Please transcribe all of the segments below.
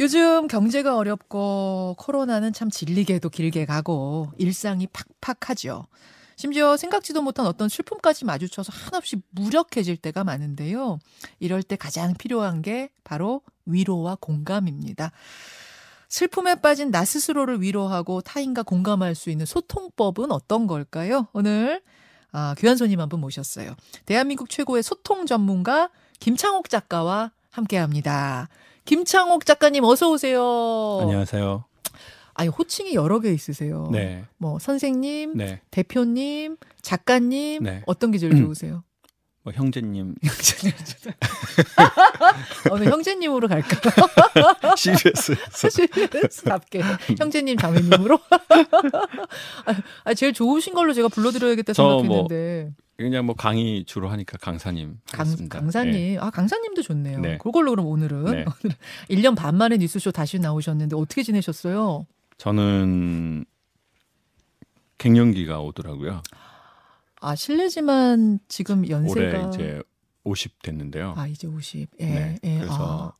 요즘 경제가 어렵고 코로나는 참 질리게도 길게 가고 일상이 팍팍하죠. 심지어 생각지도 못한 어떤 슬픔까지 마주쳐서 한없이 무력해질 때가 많은데요. 이럴 때 가장 필요한 게 바로 위로와 공감입니다. 슬픔에 빠진 나 스스로를 위로하고 타인과 공감할 수 있는 소통법은 어떤 걸까요? 오늘 귀한 손님 한 분 모셨어요. 대한민국 최고의 소통 전문가 김창옥 작가와 함께합니다. 김창옥 작가님 어서 오세요. 안녕하세요. 아니 호칭이 여러 개 있으세요. 네. 뭐 선생님, 네. 대표님, 작가님 네. 어떤 게 제일 좋으세요? 뭐 형제님. 오늘 형제님으로 갈까요? CBS에서. CBS답게. 형제님, 자매님으로. 아, 제일 좋으신 걸로 제가 불러드려야겠다 생각했는데. 그냥 뭐 강의 주로 하니까 강사님. 강사님. 네. 아, 강사님도 좋네요. 네. 그걸로 그럼 오늘은. 네. 1년 반 만에 뉴스쇼 다시 나오셨는데 어떻게 지내셨어요? 저는 갱년기가 오더라고요. 아, 실례지만 지금 연세가 올해 이제 50 됐는데요. 아, 이제 50. 예. 네. 예. 그래서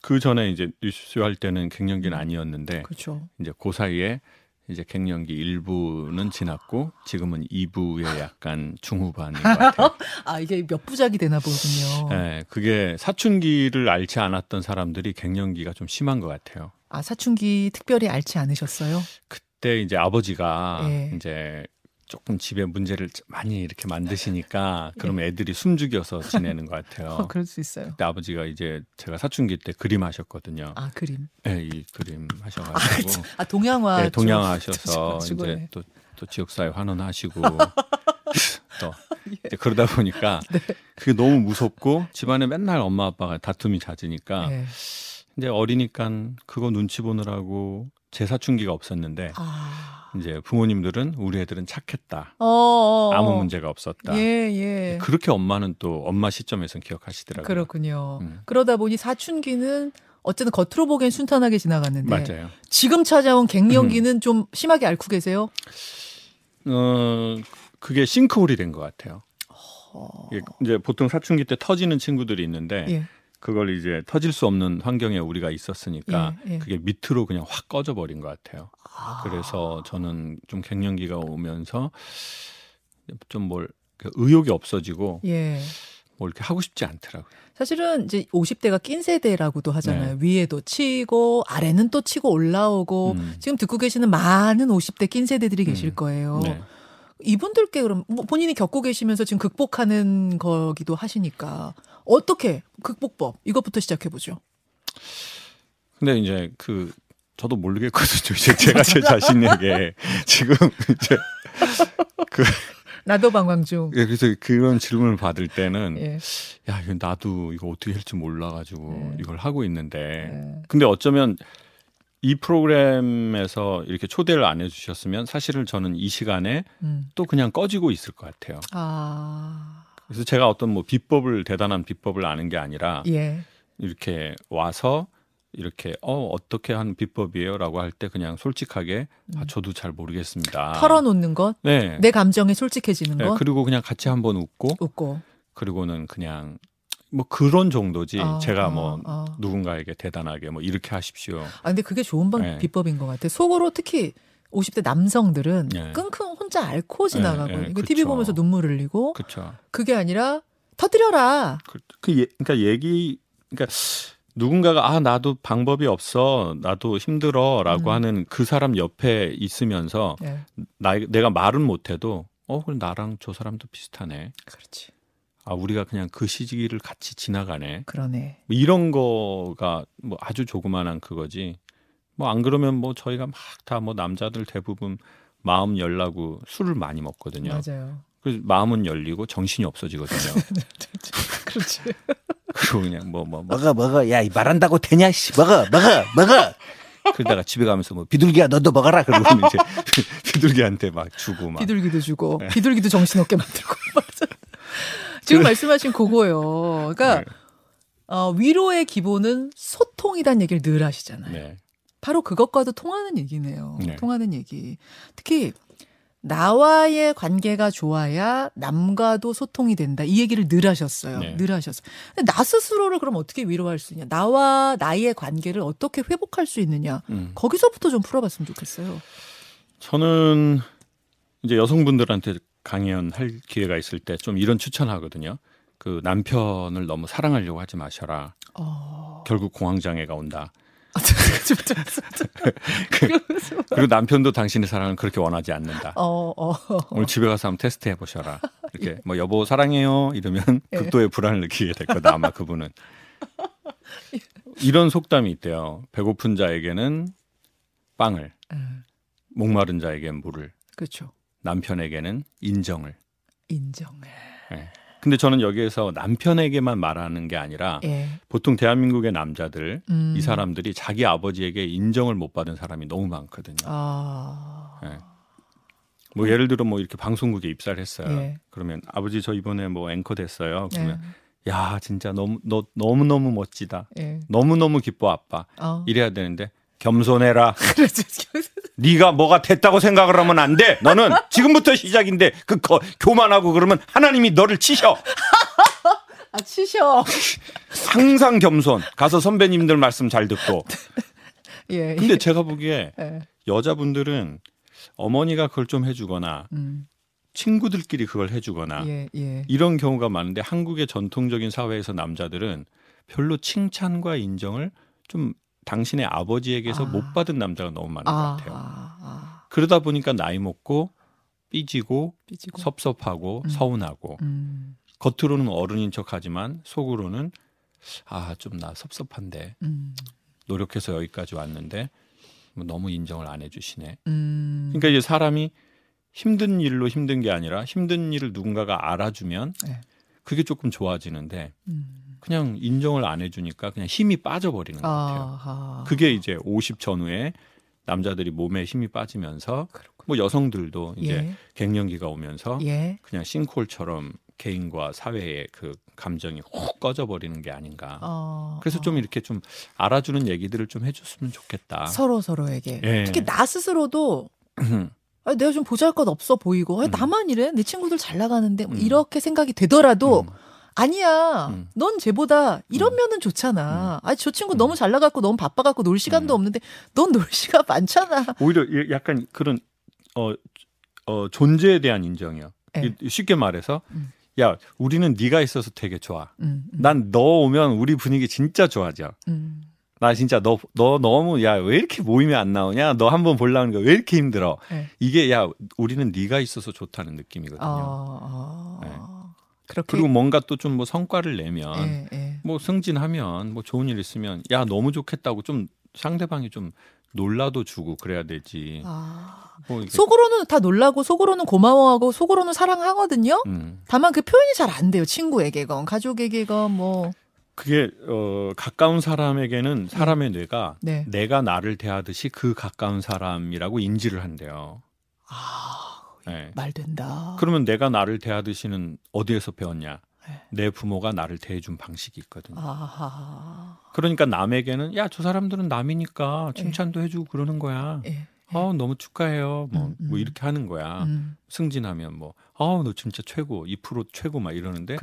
그 전에 이제 뉴스쇼 할 때는 갱년기는 아니었는데 그렇죠. 이제 그 사이에 이제 갱년기 1부는 지났고 지금은 2부의 약간 중후반인 것 같아요. 아, 이게 몇 부작이 되나 보군요. 네, 그게 사춘기를 앓지 않았던 사람들이 갱년기가 좀 심한 것 같아요. 아, 사춘기 특별히 앓지 않으셨어요? 그때 이제 아버지가 예. 이제 조금 집에 문제를 많이 이렇게 만드시니까 그럼 애들이 숨죽여서 지내는 것 같아요. 그럴 수 있어요. 그때 아버지가 이제 제가 사춘기 때 그림 하셨거든요. 아 그림. 네, 이 그림 하셔가지고. 아 동양화. 네, 동양화 하셔서 이제 또 지역사회 환원하시고 또 예. 그러다 보니까 네. 그게 너무 무섭고 집안에 맨날 엄마 아빠가 다툼이 잦으니까 네. 이제 어리니까 그거 눈치 보느라고 제 사춘기가 없었는데. 아. 이제 부모님들은 우리 애들은 착했다. 아무 문제가 없었다. 예, 예. 그렇게 엄마는 또 엄마 시점에서는 기억하시더라고요. 그렇군요. 그러다 보니 사춘기는 어쨌든 겉으로 보기엔 순탄하게 지나갔는데 맞아요. 지금 찾아온 갱년기는 좀 심하게 앓고 계세요? 그게 싱크홀이 된 것 같아요. 이제 보통 사춘기 때 터지는 친구들이 있는데 예. 그걸 이제 터질 수 없는 환경에 우리가 있었으니까 예, 예. 그게 밑으로 그냥 확 꺼져버린 것 같아요. 아. 그래서 저는 좀 갱년기가 오면서 좀 뭘 의욕이 없어지고 예. 뭐 이렇게 하고 싶지 않더라고요. 사실은 이제 50대가 낀 세대라고도 하잖아요. 네. 위에도 치고 아래는 또 치고 올라오고 지금 듣고 계시는 많은 50대 낀 세대들이 계실 거예요. 네. 이분들께 그럼 본인이 겪고 계시면서 지금 극복하는 거기도 하시니까 어떻게 극복법 이것부터 시작해보죠. 근데 이제 저도 모르겠거든요. 이제 제가 제 자신에게 지금 이제 나도 방황 중. 그래서 그런 질문을 받을 때는 예. 야 이거 나도 이거 어떻게 할지 몰라가지고 이걸 하고 있는데 근데 어쩌면 이 프로그램에서 이렇게 초대를 안 해주셨으면 사실은 저는 이 시간에 또 그냥 꺼지고 있을 것 같아요. 아. 그래서 제가 어떤 뭐 대단한 비법을 아는 게 아니라 예. 이렇게 와서 이렇게 어떻게 하는 비법이에요? 라고 할 때 그냥 솔직하게 저도 잘 모르겠습니다. 털어놓는 것? 네. 내 감정이 솔직해지는 것? 네. 그리고 그냥 같이 한번 웃고. 그리고는 그냥 뭐 그런 정도지 제가 누군가에게 대단하게 뭐 이렇게 하십시오. 아 근데 그게 좋은 비법인 것 같아. 속으로 특히 50대 남성들은 네. 끙끙 혼자 앓고 지나가고 네. 이거 TV 보면서 눈물 흘리고 그쵸. 그게 아니라 터뜨려라. 그러니까 누군가가 나도 방법이 없어 나도 힘들어라고 하는 그 사람 옆에 있으면서 네. 내가 말은 못해도 그럼 나랑 저 사람도 비슷하네. 그렇지. 아 우리가 그냥 그 시기를 같이 지나가네. 그러네. 뭐 이런 거가 뭐 아주 조그만한 그거지. 뭐 안 그러면 뭐 저희가 막 다 뭐 남자들 대부분 마음 열라고 술을 많이 먹거든요. 맞아요. 그래서 마음은 열리고 정신이 없어지거든요. 그렇지. 그리고 그냥 먹어. 야, 이 말한다고 되냐? 씨, 먹어. 그러다가 집에 가면서 뭐 비둘기야 너도 먹어라 그러고 이제 비둘기한테 막 주고 막 비둘기도 주고 네. 비둘기도 정신 없게 만들고 맞아. 지금 말씀하신 그거요. 그러니까 위로의 기본은 소통이란 얘기를 늘 하시잖아요. 네. 바로 그것과도 통하는 얘기네요. 네. 통하는 얘기. 특히 나와의 관계가 좋아야 남과도 소통이 된다. 이 얘기를 늘 하셨어요. 네. 늘 하셨어요. 근데 나 스스로를 그럼 어떻게 위로할 수 있냐. 나와 나의 관계를 어떻게 회복할 수 있느냐. 거기서부터 좀 풀어봤으면 좋겠어요. 저는 이제 여성분들한테 강연할 기회가 있을 때 좀 이런 추천하거든요. 그 남편을 너무 사랑하려고 하지 마셔라. 결국 공황장애가 온다. 그리고 남편도 당신의 사랑을 그렇게 원하지 않는다. 오늘 집에 가서 한번 테스트해 보셔라. 이렇게 뭐 여보 사랑해요 이러면 극도의 불안을 느끼게 될 거다. 아마 그분은 이런 속담이 있대요. 배고픈 자에게는 빵을, 목마른 자에게는 물을, 그렇죠. 남편에게는 인정을. 네. 근데 저는 여기에서 남편에게만 말하는 게 아니라 보통 대한민국의 남자들 이 사람들이 자기 아버지에게 인정을 못 받은 사람이 너무 많거든요. 네. 뭐 예를 들어 뭐 이렇게 방송국에 입사를 했어요. 그러면 아버지 저 이번에 뭐 앵커 됐어요. 그러면 야 진짜 너무 멋지다. 너무 기뻐 아빠. 이래야 되는데 겸손해라. 네가 뭐가 됐다고 생각을 하면 안 돼. 너는 지금부터 시작인데 교만하고 그러면 하나님이 너를 치셔. 치셔. 항상 겸손. 가서 선배님들 말씀 잘 듣고. 근데 제가 보기에 여자분들은 어머니가 그걸 좀 해주거나 친구들끼리 그걸 해주거나 이런 경우가 많은데 한국의 전통적인 사회에서 남자들은 별로 칭찬과 인정을 좀 당신의 아버지에게서 못 받은 남자가 너무 많은 것 같아요. 그러다 보니까 나이 먹고 삐지고 섭섭하고 서운하고 겉으로는 어른인 척하지만 속으로는 아, 좀 나 섭섭한데 노력해서 여기까지 왔는데 뭐 너무 인정을 안 해주시네. 그러니까 이제 사람이 힘든 일로 힘든 게 아니라 힘든 일을 누군가가 알아주면 그게 조금 좋아지는데 그냥 인정을 안 해주니까 그냥 힘이 빠져버리는 것 같아요. 그게 이제 50 전후에 남자들이 몸에 힘이 빠지면서 뭐 여성들도 이제 갱년기가 오면서 그냥 싱크홀처럼 개인과 사회의 그 감정이 훅 꺼져버리는 게 아닌가. 그래서 좀 이렇게 좀 알아주는 얘기들을 좀 해줬으면 좋겠다. 서로에게. 특히 나 스스로도 아니, 내가 좀 보잘것없어 보이고 나만 이래? 내 친구들 잘 나가는데 뭐 이렇게 생각이 되더라도 아니야. 넌 쟤보다 이러면은 좋잖아. 아니, 저 친구 너무 잘 나갔고 너무 바빠갖고 놀 시간도 없는데 넌 놀 시간 많잖아. 오히려 약간 그런 존재에 대한 인정이야. 쉽게 말해서 야 우리는 네가 있어서 되게 좋아. 난 너 오면 우리 분위기 진짜 좋아져. 나 진짜 너 너무 야 왜 이렇게 모임에 안 나오냐? 너 한번 보려는 거 왜 이렇게 힘들어? 이게 야 우리는 네가 있어서 좋다는 느낌이거든요. 그리고 뭔가 또 좀 뭐 성과를 내면 뭐 승진하면 뭐 좋은 일 있으면 야 너무 좋겠다고 좀 상대방이 좀 놀라도 주고 그래야 되지. 뭐 속으로는 다 놀라고 속으로는 고마워하고 속으로는 사랑하거든요. 다만 그 표현이 잘 안 돼요. 친구에게건 가족에게건 뭐. 그게 가까운 사람에게는 사람의 뇌가 내가 나를 대하듯이 그 가까운 사람이라고 인지를 한대요. 말 된다. 그러면 내가 나를 대하듯이는 어디에서 배웠냐? 내 부모가 나를 대해준 방식이 있거든요. 그러니까 남에게는 야, 저 사람들은 남이니까 칭찬도 해주고 그러는 거야. 너무 축하해요. 뭐 이렇게 하는 거야. 승진하면 뭐 너 진짜 최고, 2% 최고 막 이러는데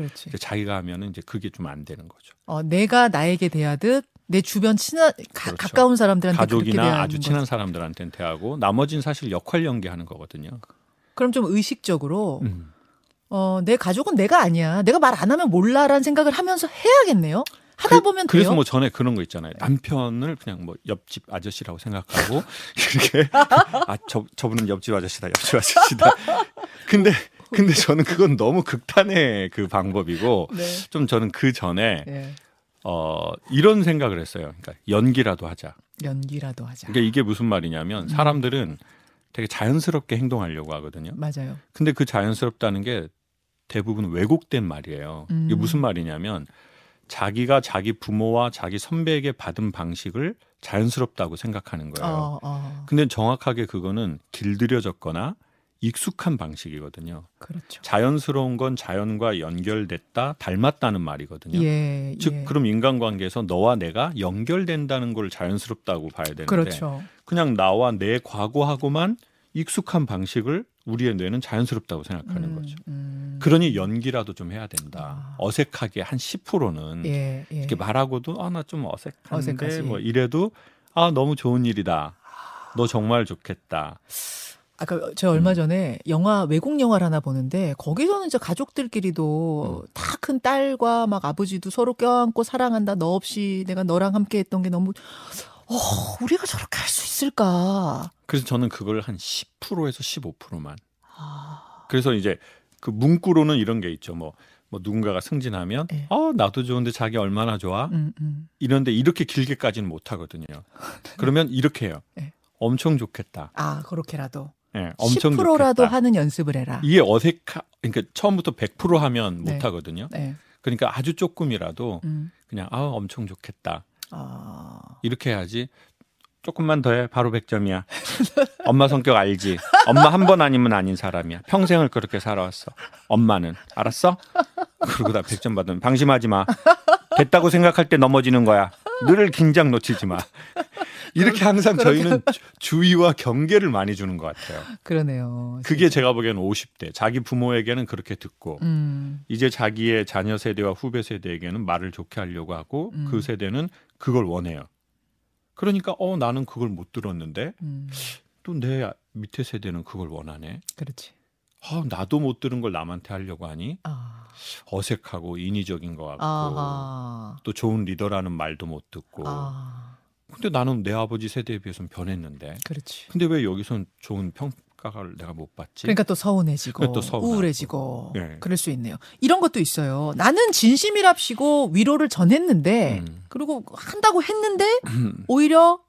자기가 하면은 이제 그게 좀 안 되는 거죠. 내가 나에게 대하듯 내 주변 친한 가까운 사람들한테 가족이나 아주 친한 사람들한테는 대하고 나머지는 사실 역할 연기하는 거거든요. 그럼 좀 의식적으로 내 가족은 내가 아니야. 내가 말 안 하면 몰라라는 생각을 하면서 해야겠네요. 하다 보면 그래서 돼요. 뭐 전에 그런 거 있잖아요. 남편을 그냥 뭐 옆집 아저씨라고 생각하고 이렇게 아 저분은 옆집 아저씨다. 근데 저는 그건 너무 극단의 그 방법이고 좀 저는 그 전에 이런 생각을 했어요. 그러니까 연기라도 하자. 그러니까 이게 무슨 말이냐면 사람들은 되게 자연스럽게 행동하려고 하거든요. 맞아요. 근데 그 자연스럽다는 게 대부분 왜곡된 말이에요. 이게 무슨 말이냐면 자기가 자기 부모와 자기 선배에게 받은 방식을 자연스럽다고 생각하는 거예요. 근데 정확하게 그거는 길들여졌거나 익숙한 방식이거든요. 그렇죠. 자연스러운 건 자연과 연결됐다, 닮았다는 말이거든요. 즉 그럼 인간관계에서 너와 내가 연결된다는 걸 자연스럽다고 봐야 되는데 그냥 나와 내 과거하고만 익숙한 방식을 우리의 뇌는 자연스럽다고 생각하는 거죠. 그러니 연기라도 좀 해야 된다. 어색하게 한 10%는 이렇게 말하고도 나 좀 어색한데 뭐 이래도 너무 좋은 일이다. 너 정말 좋겠다. 아까 제가 얼마 전에 외국 영화를 하나 보는데 거기서는 이제 가족들끼리도 다 큰 딸과 막 아버지도 서로 껴안고 사랑한다. 너 없이 내가 너랑 함께 했던 게 너무 우리가 저렇게 할 수 있을까? 그래서 저는 그걸 한 10%에서 15%만. 그래서 이제 그 문구로는 이런 게 있죠. 뭐 누군가가 승진하면 나도 좋은데 자기 얼마나 좋아? 이런데 이렇게 길게까지는 못 하거든요. 그러면 이렇게 해요. 엄청 좋겠다. 그렇게라도. 엄청 10%라도 좋겠다. 하는 연습을 해라. 이게 그러니까 처음부터 100% 하면 못 하거든요. 그러니까 아주 조금이라도 그냥 엄청 좋겠다. 이렇게 해야지. 조금만 더해 바로 100점이야. 엄마 성격 알지? 엄마 한 번 아니면 아닌 사람이야. 평생을 그렇게 살아왔어. 엄마는 알았어? 그러고 다 100점 받으면 방심하지 마. 됐다고 생각할 때 넘어지는 거야. 늘 긴장 놓치지 마. 이렇게 항상 저희는 주의와 경계를 많이 주는 것 같아요. 그러네요. 진짜. 그게 제가 보기에는 50대. 자기 부모에게는 그렇게 듣고 이제 자기의 자녀 세대와 후배 세대에게는 말을 좋게 하려고 하고 그 세대는 그걸 원해요. 그러니까 나는 그걸 못 들었는데 또 내 밑에 세대는 그걸 원하네. 그렇지. 나도 못 들은 걸 남한테 하려고 하니 어색하고 인위적인 것 같고 또 좋은 리더라는 말도 못 듣고 근데 나는 내 아버지 세대에 비해서는 변했는데. 그렇지. 근데 왜 여기선 좋은 평가를 내가 못 받지? 그러니까 또 서운해지고, 그러니까 또 우울해지고 그럴 수 있네요. 이런 것도 있어요. 나는 진심이랍시고 위로를 전했는데 그리고 한다고 했는데 오히려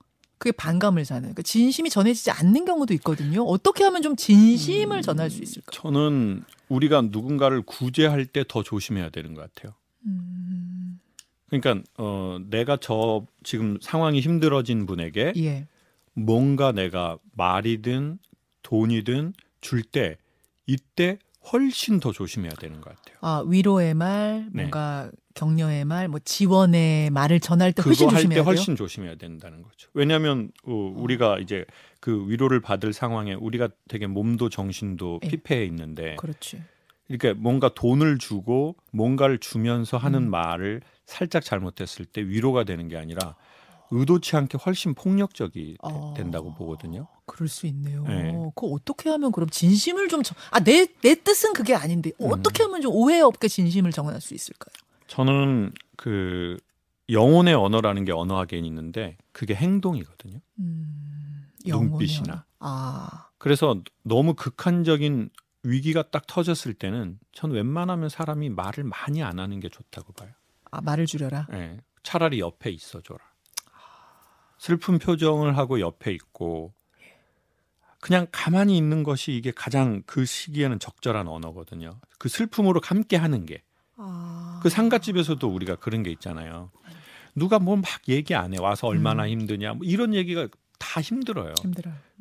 그게 반감을 사는. 그러니까 진심이 전해지지 않는 경우도 있거든요. 어떻게 하면 좀 진심을 전할 수 있을까? 저는 우리가 누군가를 구제할 때 더 조심해야 되는 것 같아요. 그러니까 내가 저 지금 상황이 힘들어진 분에게 뭔가 내가 말이든 돈이든 줄 때 이때 훨씬 더 조심해야 되는 것 같아요. 위로의 말, 뭔가 격려의 말, 뭐 지원의 말을 전할 때 훨씬 조심해야 돼요? 그거 할 때 훨씬 조심해야 된다는 거죠. 왜냐하면 우리가 이제 그 위로를 받을 상황에 우리가 되게 몸도 정신도 피폐해 있는데 그렇지. 그러니까 뭔가 돈을 주고 뭔가를 주면서 하는 말을 살짝 잘못했을 때 위로가 되는 게 아니라 의도치 않게 훨씬 폭력적이 된다고 보거든요. 그럴 수 있네요. 그거 어떻게 하면 그럼 진심을 좀 내 뜻은 그게 아닌데 어떻게 하면 좀 오해 없게 진심을 전할 수 있을까요? 저는 그 영혼의 언어라는 게 언어학에 있는데 그게 행동이거든요. 눈빛이나. 그래서 너무 극한적인 위기가 딱 터졌을 때는 전 웬만하면 사람이 말을 많이 안 하는 게 좋다고 봐요. 말을 줄여라? 차라리 옆에 있어줘라. 슬픈 표정을 하고 옆에 있고 그냥 가만히 있는 것이 이게 가장 그 시기에는 적절한 언어거든요. 그 슬픔으로 함께 하는 게. 그 상갓집에서도 우리가 그런 게 있잖아요. 누가 뭘 막 얘기 안 해. 와서 얼마나 힘드냐. 뭐 이런 얘기가 다 힘들어요.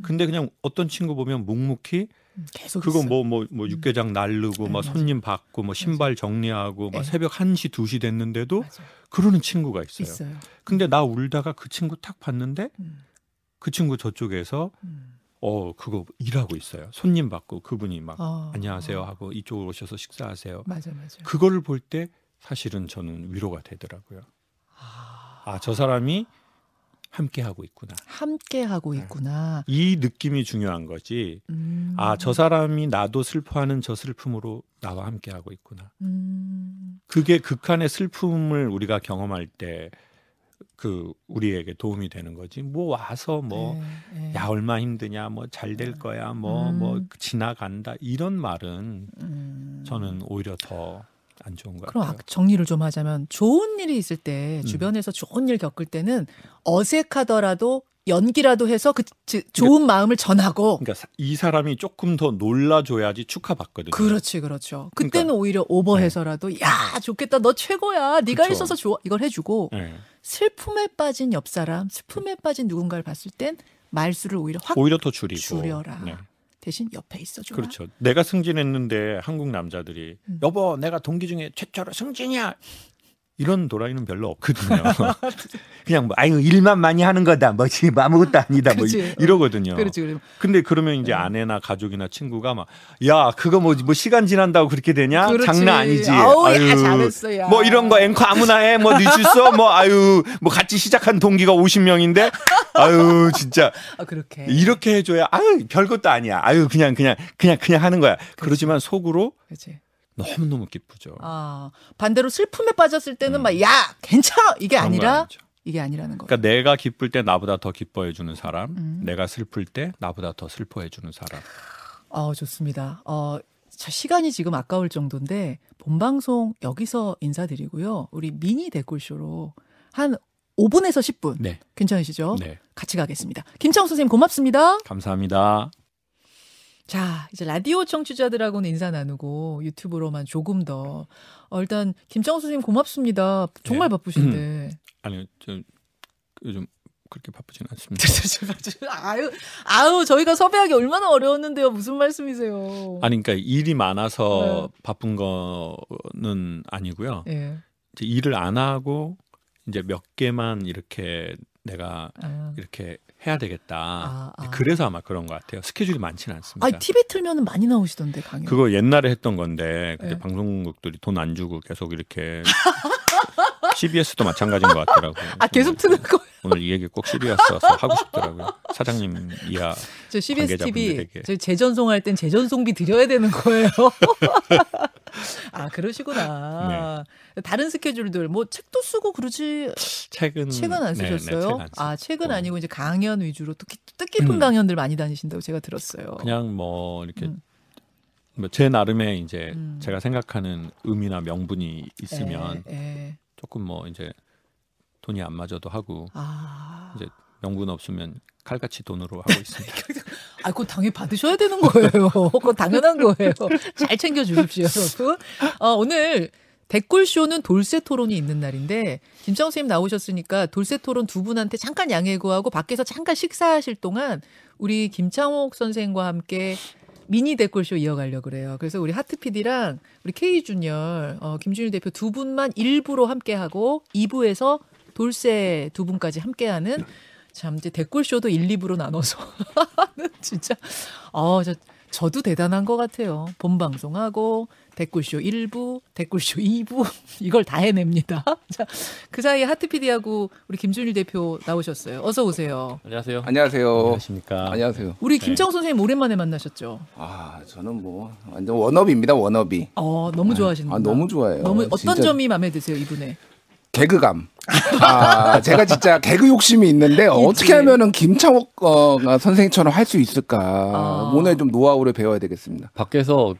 근데 그냥 어떤 친구 보면 묵묵히 계속 그거 뭐 육개장 날르고 막 손님 받고 뭐 신발 정리하고 막 새벽 1시 2시 됐는데도 그러는 친구가 있어요. 근데 나 울다가 그 친구 딱 봤는데 그 친구 저쪽에서 그거 일하고 있어요. 손님 받고 그분이 막 안녕하세요 하고 이쪽으로 오셔서 식사하세요. 맞아. 그거를 볼 때 사실은 저는 위로가 되더라고요. 저 사람이 함께하고 있구나. 이 느낌이 중요한 거지. 저 사람이 나도 슬퍼하는 저 슬픔으로 나와 함께하고 있구나. 그게 극한의 슬픔을 우리가 경험할 때 그 우리에게 도움이 되는 거지. 와서 야 얼마 힘드냐, 잘 될 거야, 지나간다 이런 말은 저는 오히려 더 안 좋은 것 같아요. 그럼 정리를 좀 하자면 좋은 일이 있을 때 주변에서 좋은 일 겪을 때는 어색하더라도 연기라도 해서 좋은 마음을 전하고 그러니까 이 사람이 조금 더 놀라줘야지 축하받거든요. 그렇죠. 그때는 오히려 오버해서라도 야 좋겠다 너 최고야 네가 있어서 좋아 이걸 해주고 슬픔에 빠진 옆 사람 슬픔에 빠진 누군가를 봤을 땐 말수를 오히려 더 줄이고 줄여라. 대신 옆에 있어줘라. 그렇죠. 내가 승진했는데 한국 남자들이 여보 내가 동기 중에 최초로 승진이야. 이런 도라이는 별로 없거든요. 그냥 뭐, 아유, 일만 많이 하는 거다. 뭐, 지금 아무것도 아니다. 뭐, 이러거든요. 그렇지. 근데 그러면 이제 아내나 가족이나 친구가 막, 야, 그거 뭐, 시간 지난다고 그렇게 되냐? 그렇지. 장난 아니지. 아우, 아유, 야, 잘했어, 야. 뭐, 이런 거 앵커 아무나 해. 뭐, 늦었어. 뭐, 아유, 뭐, 같이 시작한 동기가 50명인데? 아유, 진짜. 아, 그렇게. 이렇게 해줘야, 아유, 별것도 아니야. 아유, 그냥 하는 거야. 그렇지. 그러지만 속으로. 그렇지. 너무너무 기쁘죠. 아, 반대로 슬픔에 빠졌을 때는 막, 야, 괜찮아! 이게 아니라는 거예요. 그러니까 내가 기쁠 때 나보다 더 기뻐해주는 사람, 내가 슬플 때 나보다 더 슬퍼해주는 사람. 좋습니다. 시간이 지금 아까울 정도인데, 본방송 여기서 인사드리고요. 우리 미니 댓글쇼로 한 5분에서 10분. 네. 괜찮으시죠? 네. 같이 가겠습니다. 김창옥 선생님 고맙습니다. 감사합니다. 자, 이제 라디오 청취자들하고는 인사 나누고 유튜브로만 조금 더. 일단 김창옥 선생님 고맙습니다. 정말 네. 바쁘신데. 아니요. 저 요즘 그렇게 바쁘진 않습니다. 아유, 저희가 섭외하기 얼마나 어려웠는데요. 무슨 말씀이세요? 아니, 그러니까 일이 많아서 네. 바쁜 거는 아니고요. 네. 이제 일을 안 하고 이제 몇 개만 이렇게 내가 이렇게 해야 되겠다. 그래서 아마 그런 것 같아요. 스케줄이 많지는 않습니다. 아니, TV 틀면 많이 나오시던데 강연. 그거 옛날에 했던 건데 그때 네. 방송국들이 돈 안 주고 계속 이렇게 CBS도 마찬가지인 것 같더라고요. 계속 트는 거예요? 오늘 이 얘기 꼭 CBS 와서 하고 싶더라고요. 사장님 이하 저 CBS TV 저희 재전송할 땐 재전송비 드려야 되는 거예요. 그러시구나. 네. 다른 스케줄들 뭐 책도 쓰고 그러지. 책은 안 쓰셨어요? 네, 책은 아니고 이제 강연 위주로 뜻깊은 강연들 많이 다니신다고 제가 들었어요. 그냥 뭐 이렇게 뭐 제 나름의 이제 제가 생각하는 의미나 명분이 있으면 조금 뭐 이제 돈이 안 맞아도 하고 이제 명분 없으면 칼같이 돈으로 하고 있습니다. 그거 당연히 받으셔야 되는 거예요. 그거 당연한 거예요. 잘 챙겨주십시오, 여러분. 오늘 댓글쇼는 돌쇠 토론이 있는 날인데 김창옥 선생님 나오셨으니까 돌쇠 토론 두 분한테 잠깐 양해 구하고 밖에서 잠깐 식사하실 동안 우리 김창옥 선생과 함께 미니 댓글쇼 이어가려고 그래요. 그래서 우리 하트 PD랑 우리 K준열, 김준일 대표 두 분만 1부로 함께하고 2부에서 돌쇠 두 분까지 함께하는 참 이제 댓글쇼도 1, 2부로 나눠서 진짜 저도 대단한 것 같아요. 본방송하고 댓글쇼 1부, 댓글쇼 2부 이걸 다 해냅니다. 자, 그 사이에 하트 PD하고 우리 김준일 대표 나오셨어요. 어서 오세요. 안녕하세요. 안녕하세요. 안녕하십니까. 안녕하세요. 우리 김창옥 선생님 오랜만에 만나셨죠? 저는 뭐 완전 워너비입니다. 워너비. 너무 좋아하시는구나. 너무 좋아해요. 어떤 점이 마음에 드세요, 이분의? 개그감. 제가 진짜 개그 욕심이 있는데 어떻게 하면은 김창옥 선생님처럼 할 수 있을까. 오늘 좀 노하우를 배워야 되겠습니다. 밖에서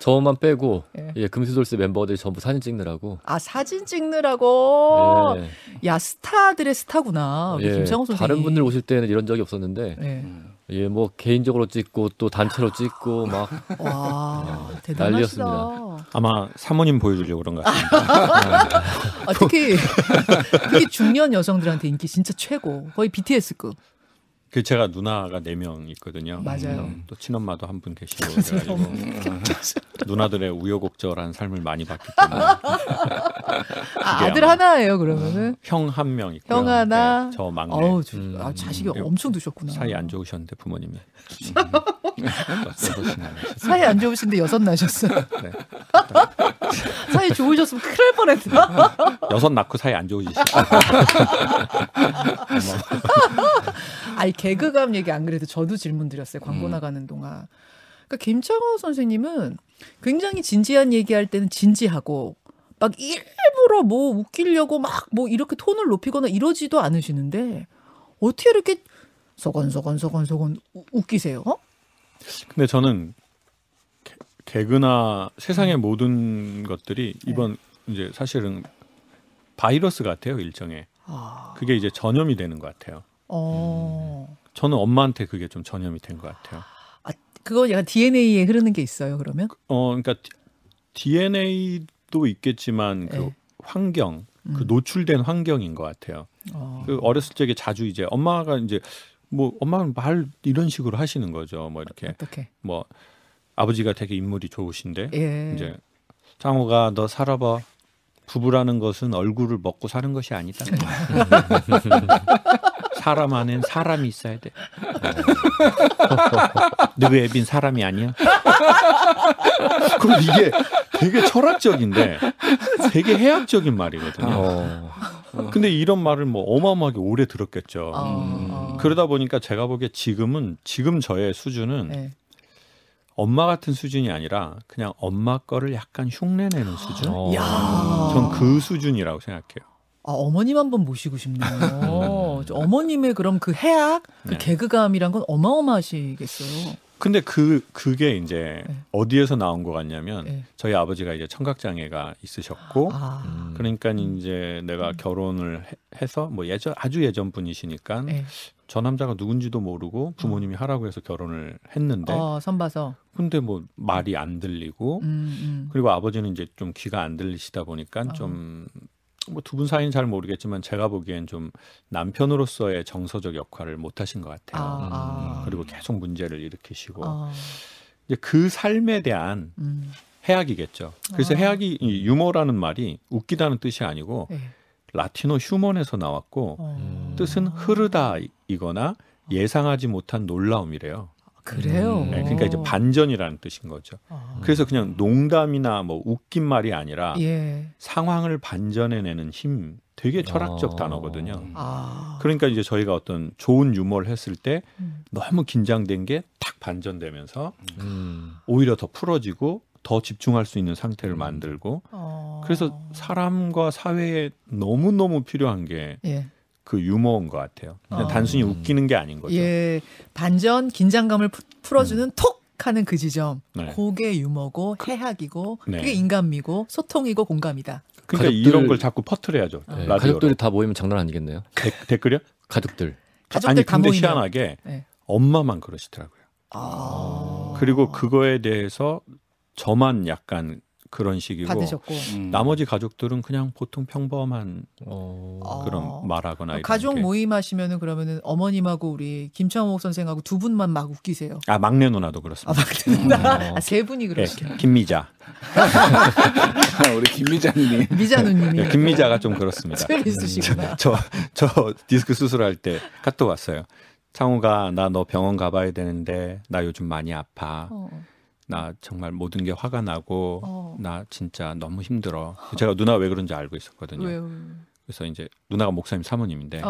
저만 빼고 금수돌스 멤버들이 전부 사진 찍느라고. 사진 찍느라고. 예. 야, 스타들의 스타구나. 우리 김창옥 선생님. 다른 분들 오실 때는 이런 적이 없었는데. 뭐 개인적으로 찍고 또 단체로 찍고 막 대단하시다. 난리였습니다. 아마 사모님 보여주려고 그런 것 같습니다. 특히 중년 여성들한테 인기 진짜 최고. 거의 BTS급. 제가 누나가 4명 있거든요. 맞아요. 또 친엄마도 한 분 계시고 누나들의 우여곡절한 삶을 많이 봤기 때문에. 아들 하나예요 그러면은? 형 1명 있고요. 형 하나. 네, 저 막내. 자식이 엄청 두셨구나. 사이 안 좋으셨는데 부모님이. 사이 안 좋으신데 6 나셨어요. 네. 사이 좋으셨으면 큰일 날 뻔했다. 6 낳고 사이 안 좋으시죠. 개그감 얘기 안 그래도 저도 질문 드렸어요. 광고 나가는 동안. 그러니까 김창옥 선생님은 굉장히 진지한 얘기할 때는 진지하고 막 일부러 뭐 웃기려고 막 뭐 이렇게 톤을 높이거나 이러지도 않으시는데 어떻게 이렇게 소곤소곤 웃기세요? 근데 저는 개그나 세상의 모든 것들이 이번 이제 사실은 바이러스 같아요. 일종의. 그게 이제 전염이 되는 것 같아요. 저는 엄마한테 그게 좀 전염이 된 것 같아요. 그거 약간 DNA에 흐르는 게 있어요, 그러면? 그러니까 DNA도 있겠지만 그 환경, 그 노출된 환경인 것 같아요. 그 어렸을 적에 자주 이제 엄마가 이제 뭐 엄마는 말 이런 식으로 하시는 거죠, 뭐 이렇게. 어떻게? 뭐 아버지가 되게 인물이 좋으신데 이제 창옥아 너 살아봐. 부부라는 것은 얼굴을 먹고 사는 것이 아니다. 사람 안엔 사람이 있어야 돼. 너의 애빈 사람이 아니야. 그럼 이게 되게 철학적인데 되게 해학적인 말이거든요. 근데 이런 말을 뭐 어마어마하게 오래 들었겠죠. 그러다 보니까 제가 보기에 지금 저의 수준은 네. 엄마 같은 수준이 아니라 그냥 엄마 거를 약간 흉내내는 수준? 전 그 수준이라고 생각해요. 아, 어머님 한번 모시고 싶네요. 어머님의 그럼 그 해악, 그 네. 개그감이란 건 어마어마하시겠어요. 근데 그게 이제 네. 어디에서 나온 것 같냐면 네. 저희 아버지가 이제 청각장애가 있으셨고 그러니까 이제 내가 결혼을 해서 뭐 예전 아주 예전 분이시니까 네. 저 남자가 누군지도 모르고 부모님이 하라고 해서 결혼을 했는데 선봐서 근데 뭐 말이 안 들리고 그리고 아버지는 이제 좀 귀가 안 들리시다 보니까 좀 뭐 두 분 사이는 잘 모르겠지만 제가 보기엔 좀 남편으로서의 정서적 역할을 못 하신 것 같아요. 그리고 계속 문제를 일으키시고 이제 그 삶에 대한 해악이겠죠. 그래서 해악이 유머라는 말이 웃기다는 뜻이 아니고 네. 라틴어 휴먼에서 나왔고 뜻은 흐르다이거나 예상하지 못한 놀라움이래요. 그래요? 네, 그러니까 이제 반전이라는 뜻인 거죠. 그래서 그냥 농담이나 뭐 웃긴 말이 아니라 예. 상황을 반전해내는 힘, 되게 철학적 단어거든요. 그러니까 이제 저희가 어떤 좋은 유머를 했을 때 너무 긴장된 게 딱 반전되면서 오히려 더 풀어지고 더 집중할 수 있는 상태를 만들고 그래서 사람과 사회에 너무너무 필요한 게 예. 그 유머인 것 같아요. 그냥 단순히 웃기는 게 아닌 거죠. 예, 반전 긴장감을 풀어주는 톡 하는 그 지점. 네. 그게 유머고 해학이고 네. 그게 인간미고 소통이고 공감이다. 그러니까 가족들, 이런 걸 자꾸 퍼뜨려야죠. 네, 가족들이 다 모이면 장난 아니겠네요. 댓글이요? 가족들 아니, 다 근데 모이면. 희한하게 네. 엄마만 그러시더라고요. 그리고 그거에 대해서 저만 약간 그런 식이고 받으셨고. 나머지 가족들은 그냥 보통 평범한 그런 말하거나 가족 이런 모임 하시면은 그러면은 어머님하고 우리 김창옥 선생하고 두 분만 막 웃기세요. 아 막내 누나도 그렇습니다. 막내 누나 세 분이 그러시네요. 네, 김미자 우리 김미자님 미자누님이 네, 김미자가 좀 그렇습니다. 저 디스크 수술할 때 카톡 왔어요. 창옥아 나 너 병원 가봐야 되는데 나 요즘 많이 아파. 나 정말 모든 게 화가 나고 나 진짜 너무 힘들어. 제가 누나 왜 그런지 알고 있었거든요. 왜요? 그래서 이제 누나가 목사님 사모님인데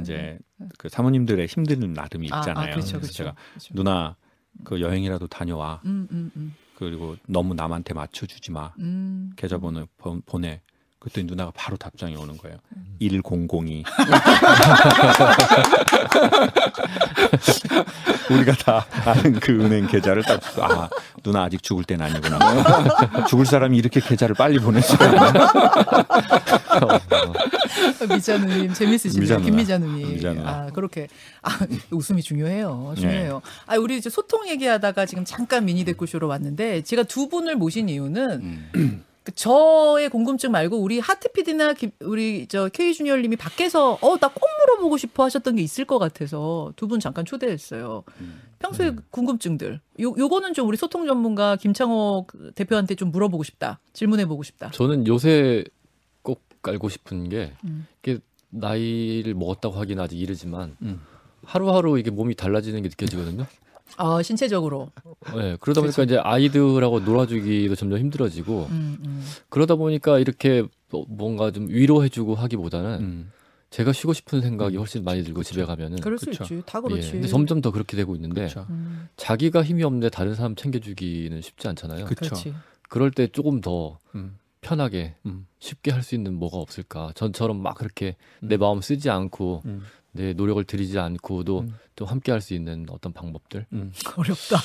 이제 그 사모님들의 힘든 날음이 있잖아요. 그쵸, 그래서 제가 누나 그 여행이라도 다녀와. 그리고 너무 남한테 맞춰주지 마. 계좌번호 보내. 그랬더니 누나가 바로 답장이 오는 거예요. 1002. 우리가 다 아는 그 은행 계좌를 딱, 누나 아직 죽을 때는 아니구나. 죽을 사람이 이렇게 계좌를 빨리 보내줘야 미자 누님, 재밌으시네요. 김미자 누님. 그렇게. 웃음이 중요해요. 네. 우리 이제 소통 얘기하다가 지금 잠깐 미니 댓글쇼로 왔는데, 제가 두 분을 모신 이유는, 저의 궁금증 말고 우리 하트 PD나 우리 저 K 주니어님이 밖에서 나 꼭 물어보고 싶어 하셨던 게 있을 것 같아서 두 분 잠깐 초대했어요. 평소에 궁금증들 요거는 좀 우리 소통 전문가 김창옥 대표한테 좀 물어보고 싶다, 질문해보고 싶다. 저는 요새 꼭 알고 싶은 게 이게 나이를 먹었다고 하긴 아직 이르지만 하루하루 이게 몸이 달라지는 게 느껴지거든요. 신체적으로. 네, 그러다 보니까 이제 아이들하고 놀아주기도 점점 힘들어지고 그러다 보니까 이렇게 뭔가 좀 위로해주고 하기보다는 제가 쉬고 싶은 생각이 훨씬 많이 들고 그렇죠. 집에 가면은. 그럴 수 있지, 다 그렇지. 예, 근데 점점 더 그렇게 되고 있는데 그렇죠. 자기가 힘이 없는데 다른 사람 챙겨주기는 쉽지 않잖아요. 그렇죠. 그럴 때 조금 더 편하게 쉽게 할 수 있는 뭐가 없을까? 전처럼 막 그렇게 내 마음 쓰지 않고. 내 노력을 들이지 않고도 좀 함께 할 수 있는 어떤 방법들? 어렵다.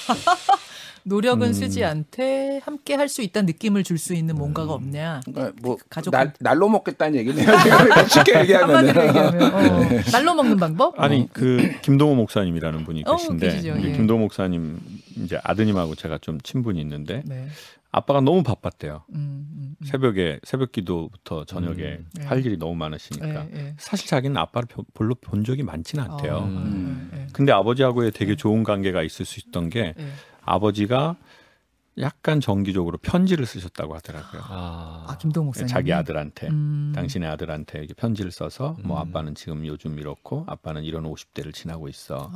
노력은 쓰지 않되 함께 할 수 있다는 느낌을 줄 수 있는 뭔가가 없냐? 그러니까 뭐 가족 날로 먹겠다는 얘기네요. 쉽게 얘기하면. 네. 날로 먹는 방법? 아니 그 김동호 목사님이라는 분이 계신데 계시죠, 예. 김동호 목사님 이제 아드님하고 제가 좀 친분이 있는데 네. 아빠가 너무 바빴대요. 새벽 기도부터 저녁에 할 일이 너무 많으시니까 사실 자기는 아빠를 별로 본 적이 많지는 않대요. 근데 아버지하고의 되게 좋은 관계가 있을 수 있던 게 아버지가 약간 정기적으로 편지를 쓰셨다고 하더라고요. 아, 김동욱 목사님. 자기 아들한테, 당신의 아들한테 편지를 써서 뭐 아빠는 지금 요즘 이렇고 아빠는 이런 50대를 지나고 있어.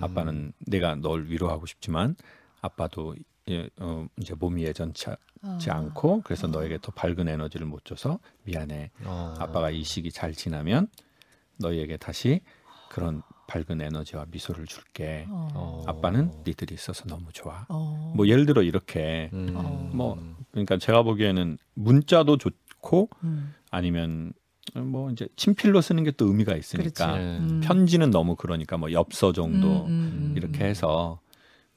아빠는 내가 널 위로하고 싶지만 아빠도 이제 몸이 예전치 않고 그래서 너에게 더 밝은 에너지를 못 줘서 미안해. 아빠가 이 시기 잘 지나면 너희에게 다시 그런 밝은 에너지와 미소를 줄게. 아빠는 니들이 있어서 너무 좋아. 뭐 예를 들어 이렇게 뭐 그러니까 제가 보기에는 문자도 좋고 아니면 뭐 이제 친필로 쓰는 게 또 의미가 있으니까 편지는 너무 그러니까 뭐 엽서 정도 이렇게 해서